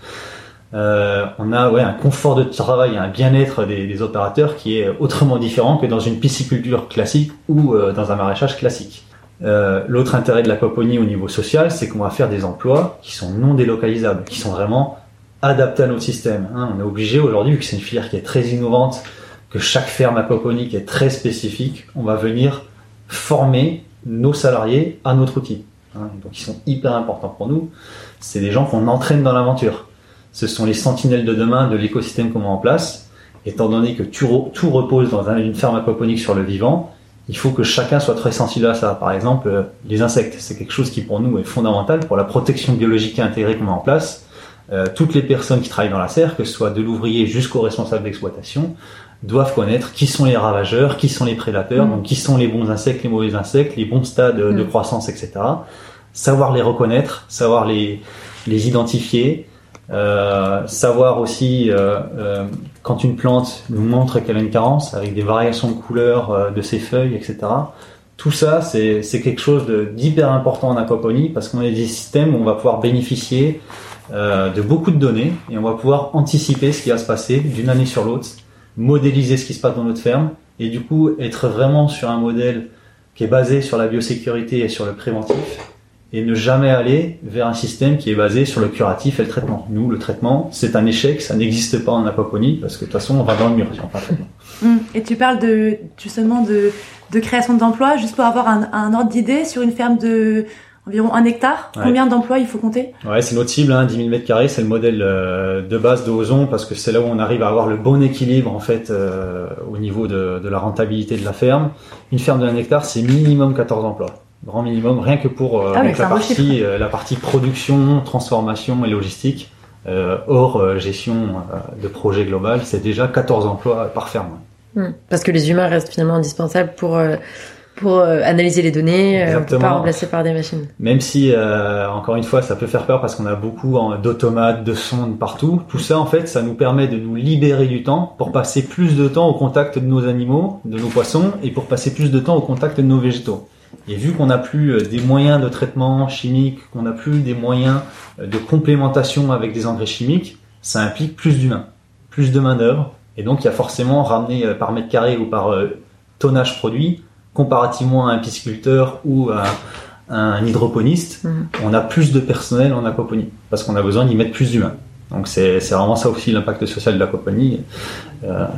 On a un confort de travail, un bien-être des opérateurs qui est autrement différent que dans une pisciculture classique ou dans un maraîchage classique. L'autre intérêt de l'aquaponie au niveau social, c'est qu'on va faire des emplois qui sont non délocalisables, qui sont vraiment adaptés à notre système. Hein, on est obligé aujourd'hui, vu que c'est une filière qui est très innovante, que chaque ferme aquaponique est très spécifique, on va venir former nos salariés à notre outil. Hein, donc ils sont hyper importants pour nous. C'est des gens qu'on entraîne dans l'aventure. Ce sont les sentinelles de demain de l'écosystème qu'on met en place. Étant donné que tout repose dans une ferme aquaponique sur le vivant, il faut que chacun soit très sensible à ça. Par exemple, les insectes, c'est quelque chose qui pour nous est fondamental pour la protection biologique intégrée qu'on met en place. Toutes les personnes qui travaillent dans la serre, que ce soit de l'ouvrier jusqu'au responsable d'exploitation, doivent connaître qui sont les ravageurs, qui sont les prédateurs, donc qui sont les bons insectes, les mauvais insectes, les bons stades de croissance, etc. Savoir les reconnaître, savoir les identifier, savoir aussi quand une plante nous montre qu'elle a une carence avec des variations de couleurs de ses feuilles, etc. Tout ça, c'est quelque chose d'hyper important en aquaponie parce qu'on a des systèmes où on va pouvoir bénéficier de beaucoup de données et on va pouvoir anticiper ce qui va se passer d'une année sur l'autre, modéliser ce qui se passe dans notre ferme et du coup être vraiment sur un modèle qui est basé sur la biosécurité et sur le préventif et ne jamais aller vers un système qui est basé sur le curatif et le traitement. Nous, le traitement, c'est un échec, ça n'existe pas en aquaponie parce que de toute façon, on va dans le mur si on parle de traitement. Et tu parles justement de création d'emplois, juste pour avoir un ordre d'idée sur une ferme de environ 1 hectare, ouais. Combien d'emplois il faut compter? Ouais, c'est notre cible, hein, 10 000 m2, c'est le modèle de base d'Ozon parce que c'est là où on arrive à avoir le bon équilibre en fait au niveau de la rentabilité de la ferme. Une ferme de 1 hectare, c'est minimum 14 emplois, grand minimum, rien que pour avec la partie production, transformation et logistique, hors gestion de projet global, c'est déjà 14 emplois par ferme. Parce que les humains restent finalement indispensables pour analyser les données, pour pas remplacer par des machines. Même si, encore une fois, ça peut faire peur parce qu'on a beaucoup d'automates, de sondes partout. Tout ça, en fait, ça nous permet de nous libérer du temps pour passer plus de temps au contact de nos animaux, de nos poissons, et pour passer plus de temps au contact de nos végétaux. Et vu qu'on n'a plus des moyens de traitement chimique, qu'on n'a plus des moyens de complémentation avec des engrais chimiques, ça implique plus d'humains, plus de main-d'œuvre. Et donc, il y a forcément ramené par mètre carré ou par tonnage produit, comparativement à un pisciculteur ou à un hydroponiste, on a plus de personnel en aquaponie parce qu'on a besoin d'y mettre plus d'humains. Donc c'est vraiment ça aussi l'impact social de l'aquaponie,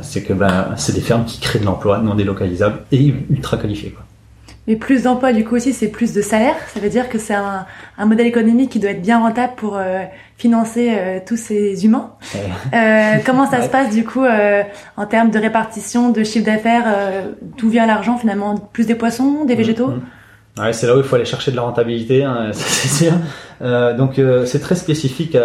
c'est que c'est des fermes qui créent de l'emploi non délocalisable et ultra qualifié, quoi. Mais plus d'emplois du coup aussi, c'est plus de salaire. Ça veut dire que c'est un modèle économique qui doit être bien rentable pour financer tous ces humains. Comment ça se passe du coup en termes de répartition, de chiffre d'affaires, d'où vient l'argent finalement? Plus des poissons, des végétaux? Ouais, c'est là où il faut aller chercher de la rentabilité, hein, c'est sûr. Donc c'est très spécifique,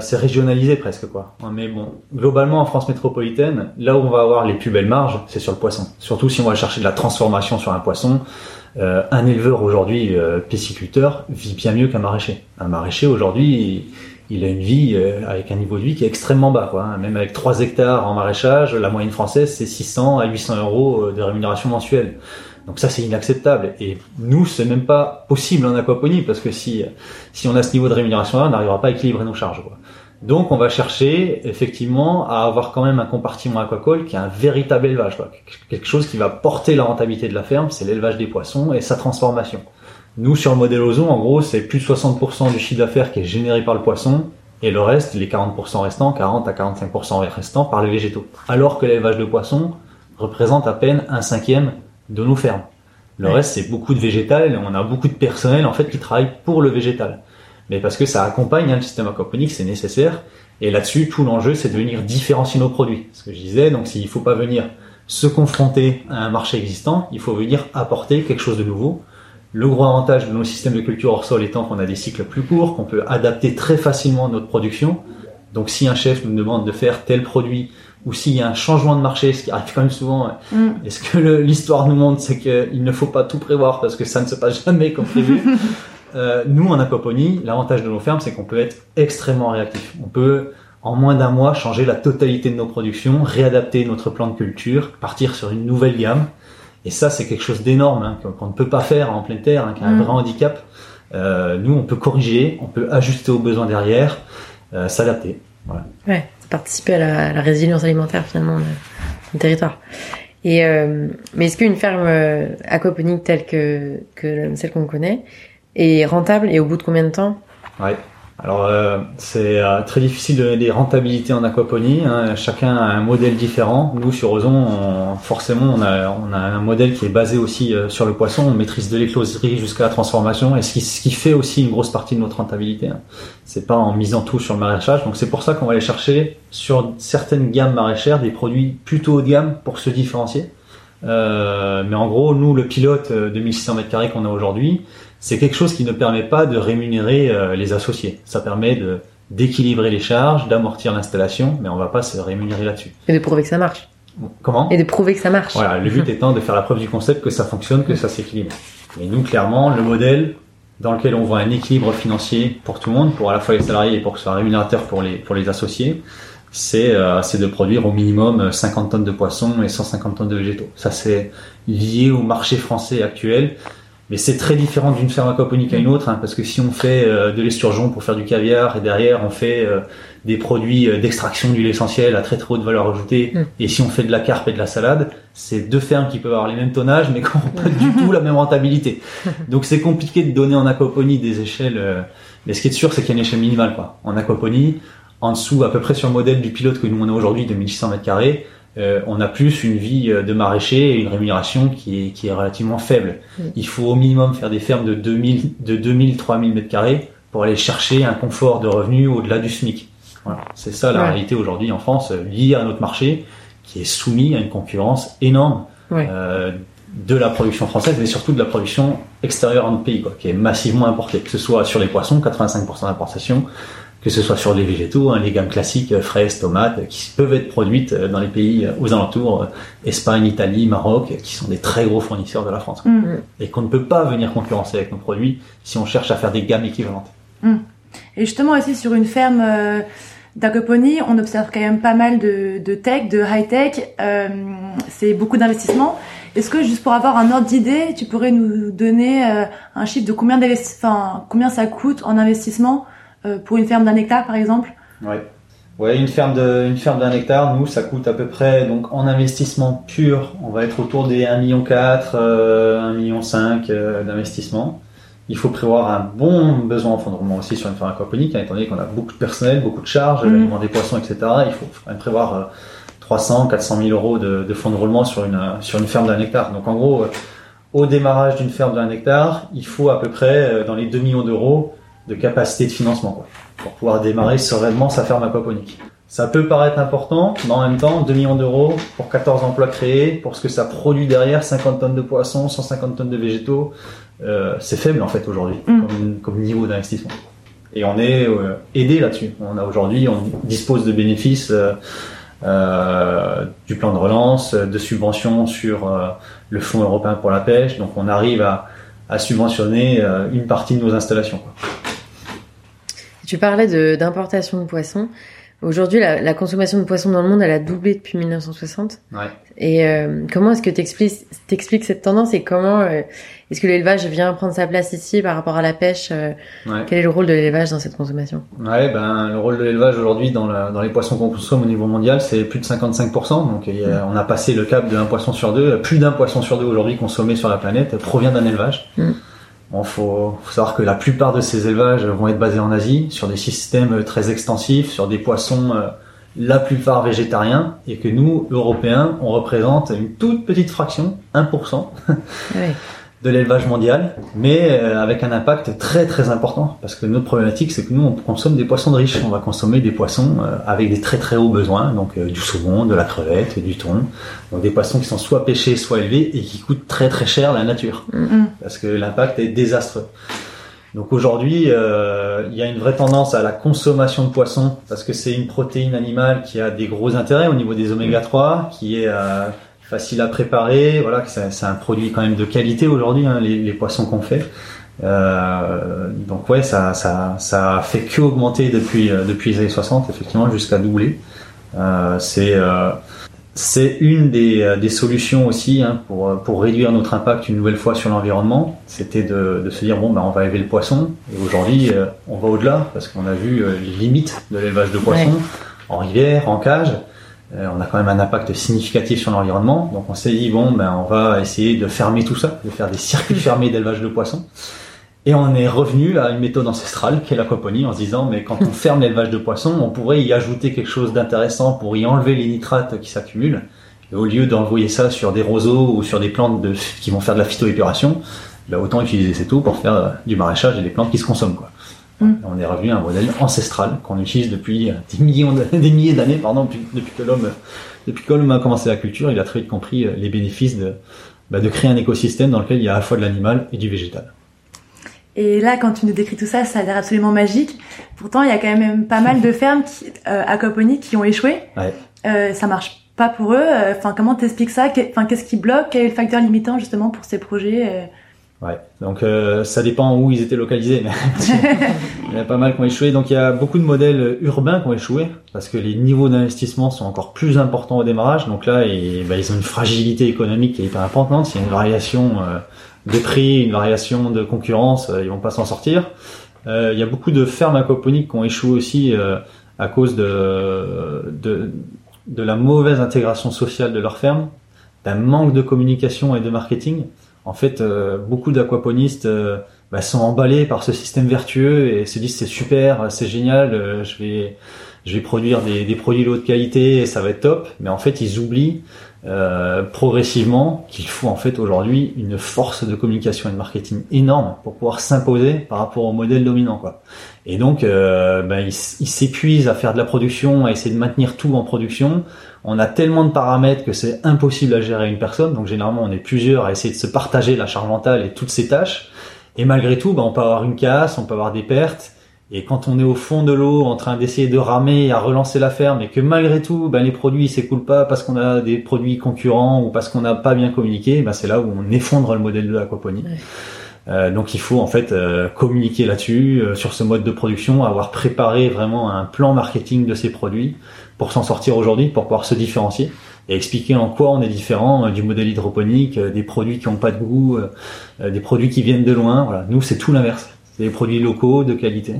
c'est régionalisé presque, quoi. Mais bon, globalement en France métropolitaine, là où on va avoir les plus belles marges, c'est sur le poisson. Surtout si on va chercher de la transformation sur un poisson. Un éleveur aujourd'hui, pisciculteur, vit bien mieux qu'un maraîcher. Un maraîcher aujourd'hui, il a une vie avec un niveau de vie qui est extrêmement bas, quoi. Même avec 3 hectares en maraîchage, la moyenne française, c'est 600 à 800 euros de rémunération mensuelle. Donc ça, c'est inacceptable. Et nous, c'est même pas possible en aquaponie, parce que si on a ce niveau de rémunération-là, on n'arrivera pas à équilibrer nos charges, quoi. Donc on va chercher effectivement à avoir quand même un compartiment aquacole qui est un véritable élevage, quoi. Quelque chose qui va porter la rentabilité de la ferme, c'est l'élevage des poissons et sa transformation. Nous, sur le modèle Ozon, en gros, c'est plus de 60% du chiffre d'affaires qui est généré par le poisson, et le reste, les 40% restants, 40 à 45% restants, par les végétaux. Alors que l'élevage de poissons représente à peine 1/5 de nos fermes. Le reste, c'est beaucoup de végétal, et on a beaucoup de personnel en fait qui travaille pour le végétal. Mais parce que ça accompagne, hein, le système aquaponique, c'est nécessaire. Et là-dessus, tout l'enjeu, c'est de venir différencier nos produits. Ce que je disais, donc s'il ne faut pas venir se confronter à un marché existant, il faut venir apporter quelque chose de nouveau. Le gros avantage de nos systèmes de culture hors sol étant qu'on a des cycles plus courts, qu'on peut adapter très facilement notre production. Donc si un chef nous demande de faire tel produit, ou s'il y a un changement de marché, ce qui arrive quand même souvent, et ce que l'histoire nous montre, c'est qu'il ne faut pas tout prévoir parce que ça ne se passe jamais comme prévu. Nous, en aquaponie, l'avantage de nos fermes, c'est qu'on peut être extrêmement réactif. On peut, en moins d'un mois, changer la totalité de nos productions, réadapter notre plan de culture, partir sur une nouvelle gamme. Et ça, c'est quelque chose d'énorme, hein, qu'on ne peut pas faire en pleine terre, hein, qui a un vrai handicap. Nous, on peut corriger, on peut ajuster aux besoins derrière, s'adapter. Voilà. Ouais. Participer à la résilience alimentaire finalement du territoire. Et mais est-ce qu'une ferme aquaponique telle que celle qu'on connaît est rentable et au bout de combien de temps? Ouais. Alors c'est très difficile de donner des rentabilités en aquaponie, hein. Chacun a un modèle différent. Nous sur Ozon, on a un modèle qui est basé aussi sur le poisson. On maîtrise de l'écloserie jusqu'à la transformation, et ce qui fait aussi une grosse partie de notre rentabilité, hein. C'est pas en misant tout sur le maraîchage. Donc c'est pour ça qu'on va aller chercher sur certaines gammes maraîchères des produits plutôt haut de gamme pour se différencier. Mais en gros, nous, le pilote de 1600 m2 qu'on a aujourd'hui, c'est quelque chose qui ne permet pas de rémunérer les associés. Ça permet d'équilibrer les charges, d'amortir l'installation, mais on va pas se rémunérer là-dessus. Et de prouver que ça marche. Comment ? Et de prouver que ça marche. Voilà, le but étant de faire la preuve du concept que ça fonctionne, que ça s'équilibre. Et nous, clairement, le modèle dans lequel on voit un équilibre financier pour tout le monde, pour à la fois les salariés et pour que ce soit rémunérateur pour les associés, c'est de produire au minimum 50 tonnes de poissons et 150 tonnes de végétaux. Ça, c'est lié au marché français actuel. Mais c'est très différent d'une ferme aquaponique à une autre, hein, parce que si on fait de l'esturgeon pour faire du caviar, et derrière on fait des produits d'extraction d'huile essentielle à très très haute valeur ajoutée, et si on fait de la carpe et de la salade, c'est deux fermes qui peuvent avoir les mêmes tonnages mais qui n'ont pas du tout la même rentabilité. Donc c'est compliqué de donner en aquaponie des échelles, mais ce qui est sûr, c'est qu'il y a une échelle minimale, quoi. En aquaponie, en dessous, à peu près sur le modèle du pilote que nous on a aujourd'hui de 1600 m2, on a plus une vie de maraîcher et une rémunération qui est relativement faible. Il faut au minimum faire des fermes de 2000, 3000 m2 pour aller chercher un confort de revenu au-delà du SMIC. Voilà. C'est ça la réalité aujourd'hui en France, liée à notre marché qui est soumis à une concurrence énorme de la production française, mais surtout de la production extérieure à notre pays, quoi, qui est massivement importée, que ce soit sur les poissons, 85% d'importation, que ce soit sur les végétaux, hein, les gammes classiques, fraises, tomates, qui peuvent être produites dans les pays aux alentours, Espagne, Italie, Maroc, qui sont des très gros fournisseurs de la France. Mmh. Et qu'on ne peut pas venir concurrencer avec nos produits si on cherche à faire des gammes équivalentes. Mmh. Et justement, ici, sur une ferme d'aquaponie, on observe quand même pas mal de tech, de high-tech. C'est beaucoup d'investissements. Est-ce que, juste pour avoir un ordre d'idée, tu pourrais nous donner un chiffre de combien ça coûte en investissement pour une ferme d'1 hectare, par exemple? Ouais, une ferme d'1 hectare, nous, ça coûte à peu près, donc en investissement pur, on va être autour des 1,4 million, 1,5 million d'investissement. Il faut prévoir un bon besoin en fonds de roulement aussi sur une ferme aquaponique, hein, étant donné qu'on a beaucoup de personnel, beaucoup de charges, l'aliment des poissons, etc. Il faut prévoir 300, 400 000 euros de fonds de roulement sur une ferme d'1 hectare. Donc en gros, au démarrage d'une ferme d'1 hectare, il faut à peu près dans les 2 millions d'euros de capacité de financement, quoi, pour pouvoir démarrer sereinement sa ferme aquaponique. Ça peut paraître important, mais en même temps, 2 millions d'euros pour 14 emplois créés, pour ce que ça produit derrière, 50 tonnes de poissons, 150 tonnes de végétaux, c'est faible en fait aujourd'hui comme niveau d'investissement. Et on est aidé là-dessus. On dispose de bénéfices du plan de relance, de subventions sur le Fonds européen pour la pêche, donc on arrive à subventionner une partie de nos installations, quoi. Tu parlais d'importation de poissons. Aujourd'hui, la consommation de poissons dans le monde, elle a doublé depuis 1960. Ouais. Et comment est-ce que t'expliques cette tendance, et comment est-ce que l'élevage vient prendre sa place ici par rapport à la pêche? Quel est le rôle de l'élevage dans cette consommation? Le rôle de l'élevage aujourd'hui dans les poissons qu'on consomme au niveau mondial, c'est plus de 55%. Donc on a passé le cap de 1 poisson sur 2. Plus d'1 poisson sur 2 aujourd'hui consommé sur la planète provient d'un élevage. Bon, faut savoir que la plupart de ces élevages vont être basés en Asie, sur des systèmes très extensifs, sur des poissons la plupart végétariens, et que nous, Européens, on représente une toute petite fraction, 1%, de l'élevage mondial, mais avec un impact très très important, parce que notre problématique, c'est que nous, on consomme des poissons de riche. On va consommer des poissons avec des très très hauts besoins, donc du saumon, de la crevette, du thon, donc des poissons qui sont soit pêchés, soit élevés, et qui coûtent très très cher à la nature, parce que l'impact est désastreux. Donc aujourd'hui, il y a une vraie tendance à la consommation de poissons, parce que c'est une protéine animale qui a des gros intérêts au niveau des oméga 3, qui est facile à préparer, voilà, c'est un produit quand même de qualité aujourd'hui, hein, les poissons qu'on fait. Donc ouais, ça fait que augmenter depuis les années 60, effectivement, jusqu'à doubler. C'est une des solutions aussi, hein, pour réduire notre impact une nouvelle fois sur l'environnement. C'était de se dire on va élever le poisson, et aujourd'hui on va au-delà, parce qu'on a vu les limites de l'élevage de poissons en rivière, en cage. on a quand même un impact significatif sur l'environnement. Donc on s'est dit, bon, ben, on va essayer de fermer tout ça, de faire des circuits fermés d'élevage de poissons. Et on est revenu à une méthode ancestrale qui est l'aquaponie, en se disant, mais quand on ferme l'élevage de poissons, on pourrait y ajouter quelque chose d'intéressant pour y enlever les nitrates qui s'accumulent. Et au lieu d'envoyer ça sur des roseaux ou sur des plantes qui vont faire de la phytoépuration, ben autant utiliser cette eau pour faire du maraîchage et des plantes qui se consomment, quoi. On est revenu à un modèle ancestral qu'on utilise depuis des milliers d'années, pardon, depuis que l'homme a commencé la culture. Il a très vite compris les bénéfices de créer un écosystème dans lequel il y a à la fois de l'animal et du végétal. Et là, quand tu nous décris tout ça, ça a l'air absolument magique. Pourtant, il y a quand même pas mal de fermes aquaponiques qui ont échoué. Ouais. Ça marche pas pour eux. Comment t'expliques ça? Qu'est-ce qui bloque? Quel est le facteur limitant justement pour ces projets? Ouais, donc ça dépend où ils étaient localisés, mais il y en a pas mal qui ont échoué. Donc il y a beaucoup de modèles urbains qui ont échoué parce que les niveaux d'investissement sont encore plus importants au démarrage. Donc là, ils ont une fragilité économique qui est hyper importante. S'il y a une variation de prix, une variation de concurrence, ils vont pas s'en sortir. Il y a beaucoup de fermes aquaponiques qui ont échoué aussi à cause de la mauvaise intégration sociale de leurs fermes, d'un manque de communication et de marketing. En fait, beaucoup d'aquaponistes sont emballés par ce système vertueux et se disent c'est super, c'est génial, je vais produire des produits de haute qualité et ça va être top. Mais en fait, ils oublient progressivement qu'il faut en fait aujourd'hui une force de communication et de marketing énorme pour pouvoir s'imposer par rapport au modèle dominant, quoi. Et donc, ils s'épuisent à faire de la production, à essayer de maintenir tout en production. On a tellement de paramètres que c'est impossible à gérer une personne. Donc généralement, on est plusieurs à essayer de se partager la charge mentale et toutes ces tâches. Et malgré tout, on peut avoir une casse, on peut avoir des pertes. Et quand on est au fond de l'eau, en train d'essayer de ramer, à relancer la ferme, et que malgré tout, les produits s'écoulent pas parce qu'on a des produits concurrents ou parce qu'on n'a pas bien communiqué, c'est là où on effondre le modèle de l'aquaponie. Ouais. Donc il faut en fait communiquer là-dessus, sur ce mode de production, avoir préparé vraiment un plan marketing de ces produits pour s'en sortir aujourd'hui, pour pouvoir se différencier et expliquer en quoi on est différent du modèle hydroponique, des produits qui n'ont pas de goût, des produits qui viennent de loin. Voilà, nous c'est tout l'inverse, c'est des produits locaux de qualité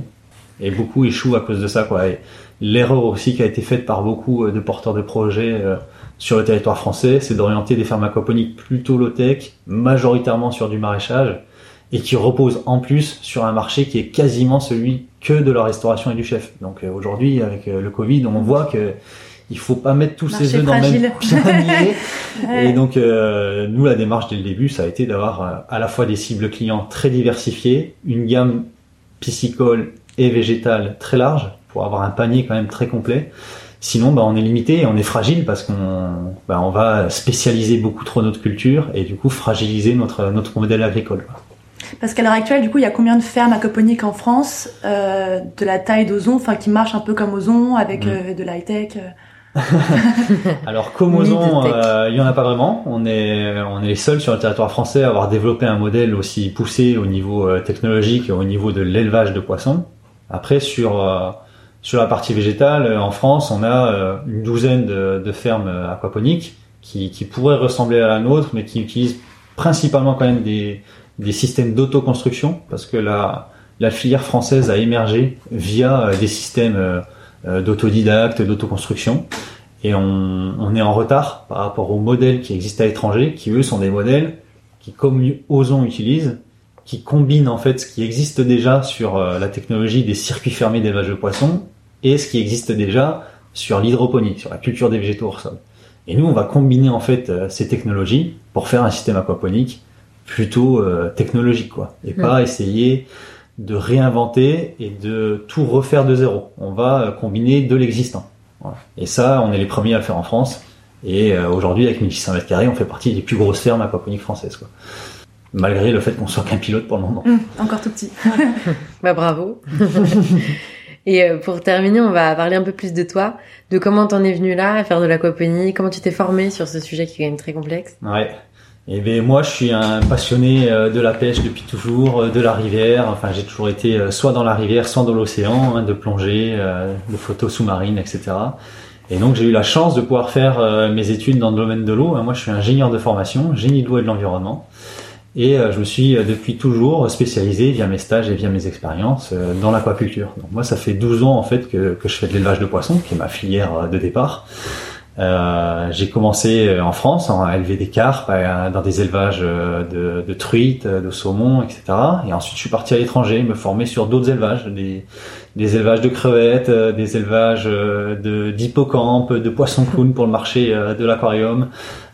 et beaucoup échouent à cause de ça, quoi. Et l'erreur aussi qui a été faite par beaucoup de porteurs de projets sur le territoire français, c'est d'orienter des fermes aquaponiques plutôt low-tech, majoritairement sur du maraîchage, et qui repose en plus sur un marché qui est quasiment celui que de la restauration et du chef. Donc aujourd'hui, avec le Covid, on voit que il faut pas mettre tous ses œufs dans le même panier. Et donc nous, la démarche dès le début, ça a été d'avoir à la fois des cibles clients très diversifiées, une gamme piscicole et végétale très large pour avoir un panier quand même très complet. Sinon, on est limité et on est fragile parce qu'on on va spécialiser beaucoup trop notre culture et du coup fragiliser notre modèle agricole. Parce qu'à l'heure actuelle, du coup, il y a combien de fermes aquaponiques en France, de la taille d'Ozon, qui marchent un peu comme Ozon, avec de l'high-tech Alors, comme Ozon, il n'y en a pas vraiment. On est les seuls sur le territoire français à avoir développé un modèle aussi poussé au niveau technologique et au niveau de l'élevage de poissons. Après, sur la partie végétale, en France, on a une douzaine de fermes aquaponiques qui pourraient ressembler à la nôtre, mais qui utilisent principalement quand même des systèmes d'autoconstruction, parce que la filière française a émergé via des systèmes d'autodidacte, d'autoconstruction, et on est en retard par rapport aux modèles qui existent à l'étranger, qui eux sont des modèles qui, comme Ozon utilise, qui combinent en fait ce qui existe déjà sur la technologie des circuits fermés d'élevage de poissons et ce qui existe déjà sur l'hydroponie, sur la culture des végétaux hors sol. Et nous, on va combiner en fait ces technologies pour faire un système aquaponique plutôt technologique, quoi, et pas essayer de réinventer et de tout refaire de zéro. On va combiner de l'existant. Voilà. Et ça, on est les premiers à le faire en France. Et aujourd'hui, avec 1600 mètres carrés, on fait partie des plus grosses fermes aquaponiques françaises, quoi. Malgré le fait qu'on soit qu'un pilote pour le moment. Encore tout petit. Bravo. Et pour terminer, on va parler un peu plus de toi, de comment t'en es venu là à faire de l'aquaponie, comment tu t'es formé sur ce sujet qui est quand même très complexe. Ouais. Eh bien, moi, je suis un passionné de la pêche depuis toujours, de la rivière. Enfin, j'ai toujours été soit dans la rivière, soit dans l'océan, de plongée, de photos sous-marines, etc. Et donc, j'ai eu la chance de pouvoir faire mes études dans le domaine de l'eau. Moi, je suis ingénieur de formation, génie de l'eau et de l'environnement. Et je me suis depuis toujours spécialisé via mes stages et via mes expériences dans l'aquaculture. Donc, moi, ça fait 12 ans, en fait, que je fais de l'élevage de poissons, qui est ma filière de départ. J'ai commencé en France à élever des carpes dans des élevages de truites, de saumons, etc. Et ensuite, je suis parti à l'étranger me former sur d'autres élevages, des élevages de crevettes, des élevages d'hippocampes, de poissons clowns pour le marché de l'aquarium,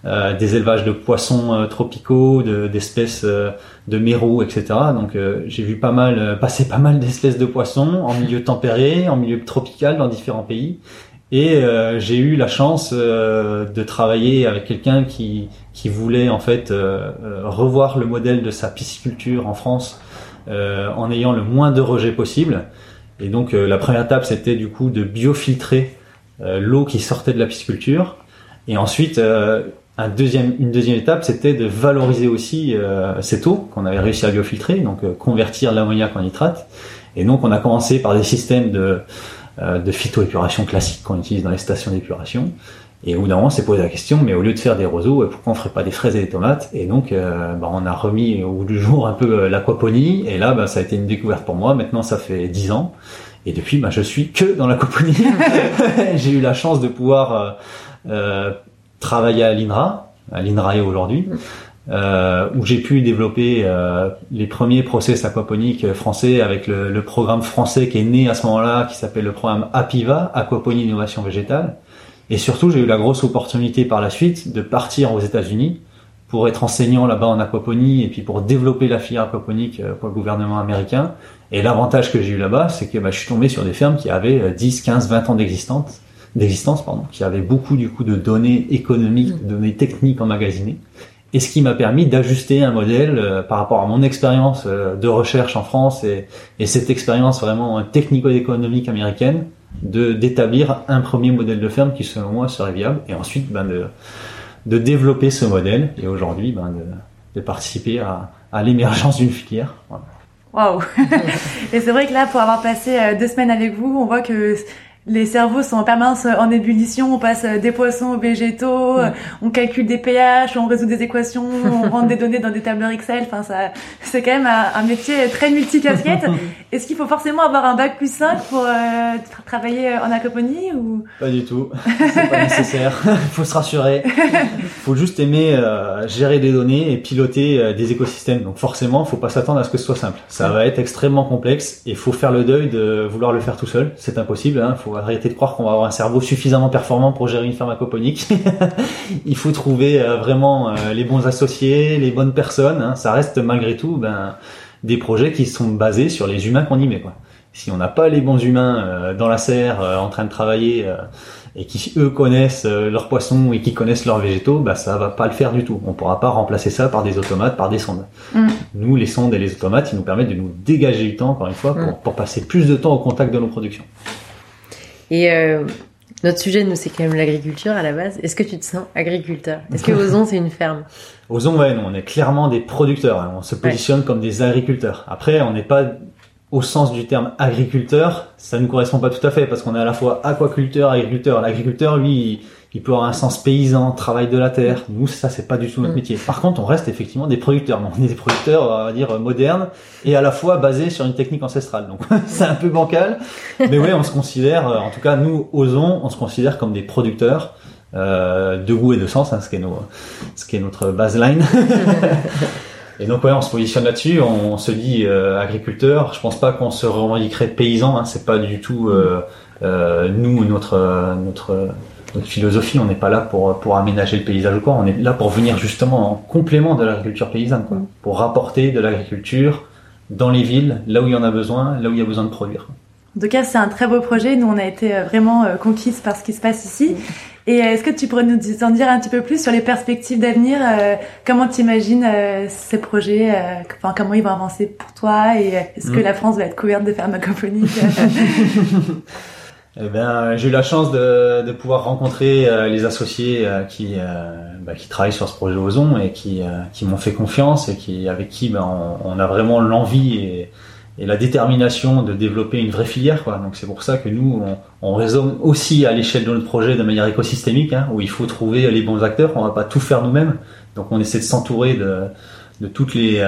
des élevages de poissons tropicaux, d'espèces de mérous, etc. Donc j'ai vu passer pas mal d'espèces de poissons en milieu tempéré, en milieu tropical, dans différents pays. Et j'ai eu la chance de travailler avec quelqu'un qui voulait en fait revoir le modèle de sa pisciculture en France en ayant le moins de rejets possible. Et donc la première étape, c'était du coup de biofiltrer l'eau qui sortait de la pisciculture. Et ensuite, une deuxième étape, c'était de valoriser aussi cette eau qu'on avait réussi à biofiltrer, donc convertir l'ammoniac en nitrate. Et donc on a commencé par des systèmes de phytoépuration classique qu'on utilise dans les stations d'épuration. Et au bout d'un moment, on s'est posé la question, mais au lieu de faire des roseaux, pourquoi on ferait pas des fraises et des tomates? Et donc, on a remis au bout du jour un peu l'aquaponie. Et là, ça a été une découverte pour moi. Maintenant, ça fait 10 ans. Et depuis, je suis que dans l'aquaponie. J'ai eu la chance de pouvoir travailler à l'INRA aujourd'hui, où j'ai pu développer les premiers process aquaponiques français avec le programme français qui est né à ce moment-là, qui s'appelle le programme APIVA, Aquaponie Innovation Végétale. Et surtout, j'ai eu la grosse opportunité par la suite de partir aux États-Unis pour être enseignant là-bas en aquaponie et puis pour développer la filière aquaponique pour le gouvernement américain. Et l'avantage que j'ai eu là-bas, c'est que je suis tombé sur des fermes qui avaient 10, 15, 20 ans d'existence, qui avaient beaucoup du coup de données économiques, de données techniques emmagasinées. Et ce qui m'a permis d'ajuster un modèle par rapport à mon expérience de recherche en France et cette expérience vraiment technico-économique américaine, d'établir un premier modèle de ferme qui, selon moi, serait viable. Et ensuite, de développer ce modèle. Et aujourd'hui, de participer à l'émergence d'une filière. Voilà. Waouh. Et c'est vrai que là, pour avoir passé 2 semaines avec vous, on voit que les cerveaux sont en permanence en ébullition, on passe des poissons aux végétaux, on calcule des pH, on résout des équations, on rentre des données dans des tableurs Excel. Enfin, ça, c'est quand même un métier très multicasquette. Est-ce qu'il faut forcément avoir un bac plus 5 pour travailler en aquaponie ou? Pas du tout. C'est pas nécessaire. Faut se rassurer. Faut juste aimer gérer des données et piloter des écosystèmes. Donc forcément, faut pas s'attendre à ce que ce soit simple. Ça va être extrêmement complexe et faut faire le deuil de vouloir le faire tout seul. C'est impossible, hein. Faut arrêter de croire qu'on va avoir un cerveau suffisamment performant pour gérer une ferme aquaponique. Il faut trouver vraiment les bons associés, les bonnes personnes, hein. Ça reste malgré tout des projets qui sont basés sur les humains qu'on y met, quoi. Si on n'a pas les bons humains dans la serre en train de travailler et qui eux connaissent leurs poissons et qui connaissent leurs végétaux, ça va pas le faire du tout. On pourra pas remplacer ça par des automates, par des sondes. Nous, les sondes et les automates, ils nous permettent de nous dégager du temps, encore une fois, pour passer plus de temps au contact de nos productions. Et notre sujet, nous, c'est quand même l'agriculture à la base. Est-ce que tu te sens agriculteur? Est-ce que Ozon, c'est une ferme? Ozon, ouais, non, on est clairement des producteurs. Hein. On se positionne comme des agriculteurs. Après, on n'est pas au sens du terme agriculteur. Ça ne correspond pas tout à fait parce qu'on est à la fois aquaculteur, agriculteur. L'agriculteur, lui, il peut avoir un sens paysan, travail de la terre. Nous, ça, c'est pas du tout notre métier. Par contre, on reste effectivement des producteurs. On est des producteurs, on va dire, modernes et à la fois basés sur une technique ancestrale. Donc, c'est un peu bancal. Mais ouais, on se considère, en tout cas, nous, Ozon, on se considère comme des producteurs, de goût et de sens, hein, ce qui est notre baseline. Et donc, ouais, on se positionne là-dessus. On se dit, agriculteur. Je pense pas qu'on se revendiquerait paysan, hein. C'est pas du tout, nous, notre philosophie, on n'est pas là pour aménager le paysage ou quoi, on est là pour venir justement en complément de l'agriculture paysanne, quoi. Pour rapporter de l'agriculture dans les villes, là où il y en a besoin, là où il y a besoin de produire. En tout cas, c'est un très beau projet. Nous, on a été vraiment conquises par ce qui se passe ici. Et est-ce que tu pourrais nous en dire un petit peu plus sur les perspectives d'avenir? Comment tu imagines ces projets? Comment ils vont avancer pour toi? Et est-ce que la France va être couverte de fermes aquaponiques? Eh ben, j'ai eu la chance de pouvoir rencontrer les associés qui travaillent sur ce projet Ozon et qui m'ont fait confiance et avec qui on a vraiment l'envie et la détermination de développer une vraie filière, quoi. Donc c'est pour ça que nous on raisonne aussi à l'échelle de notre projet de manière écosystémique, hein, où il faut trouver les bons acteurs. On va pas tout faire nous-mêmes, donc on essaie de s'entourer de toutes les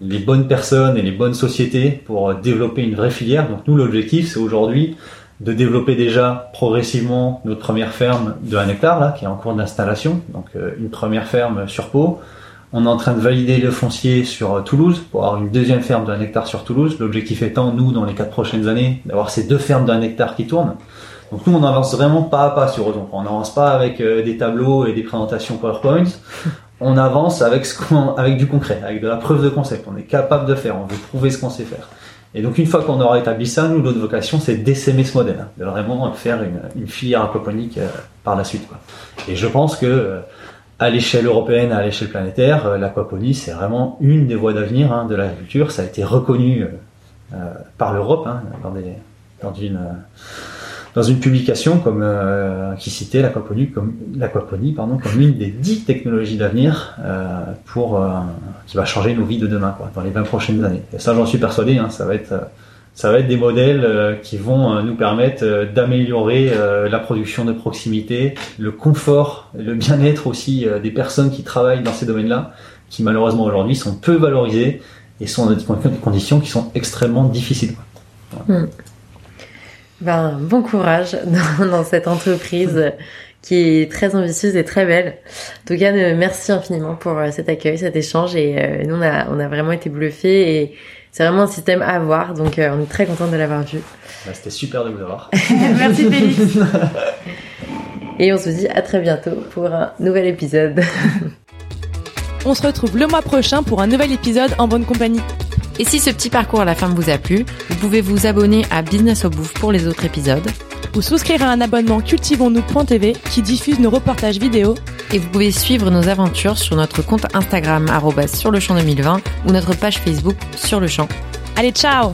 bonnes personnes et les bonnes sociétés pour développer une vraie filière. Donc nous, l'objectif, c'est aujourd'hui de développer déjà progressivement notre première ferme de 1 hectare là, qui est en cours d'installation, donc une première ferme sur Pau. On est en train de valider le foncier sur Toulouse pour avoir une deuxième ferme de 1 hectare sur Toulouse. L'objectif étant, nous, dans les 4 prochaines années, d'avoir ces 2 fermes d'1 hectare qui tournent. Donc nous, on avance vraiment pas à pas sur Ozon. On n'avance pas avec des tableaux et des présentations PowerPoint. On avance avec du concret, avec de la preuve de concept. On est capable de faire, on veut prouver ce qu'on sait faire. Et donc une fois qu'on aura établi ça, nous, notre vocation, c'est d'essaimer ce modèle, de vraiment faire une filière aquaponique par la suite, quoi. Et je pense que à l'échelle européenne, à l'échelle planétaire, l'aquaponie, c'est vraiment une des voies d'avenir de l'agriculture. Ça a été reconnu par l'Europe dans une publication comme qui citait l'aquaponie comme une des 10 technologies d'avenir qui va changer nos vies de demain, quoi, dans les 20 prochaines années. Et ça, j'en suis persuadé, ça va être des modèles qui vont nous permettre d'améliorer la production de proximité, le confort, le bien-être aussi des personnes qui travaillent dans ces domaines-là, qui malheureusement aujourd'hui sont peu valorisées et sont dans des conditions qui sont extrêmement difficiles. Voilà. Ben, bon courage dans cette entreprise qui est très ambitieuse et très belle. En tout cas, merci infiniment pour cet accueil, cet échange, et nous, on a vraiment été bluffés, et c'est vraiment un système à voir, donc on est très contente de l'avoir vu. Bah, c'était super de vous avoir. Merci Félix. Et on se dit à très bientôt pour un nouvel épisode. On se retrouve le mois prochain pour un nouvel épisode en bonne compagnie. Et si ce petit parcours à la ferme vous a plu, vous pouvez vous abonner à Business au Bouffe pour les autres épisodes. Ou souscrire à un abonnement cultivons-nous.tv qui diffuse nos reportages vidéo. Et vous pouvez suivre nos aventures sur notre compte Instagram @surlechamp2020 ou notre page Facebook Sur le Champ. Allez, ciao!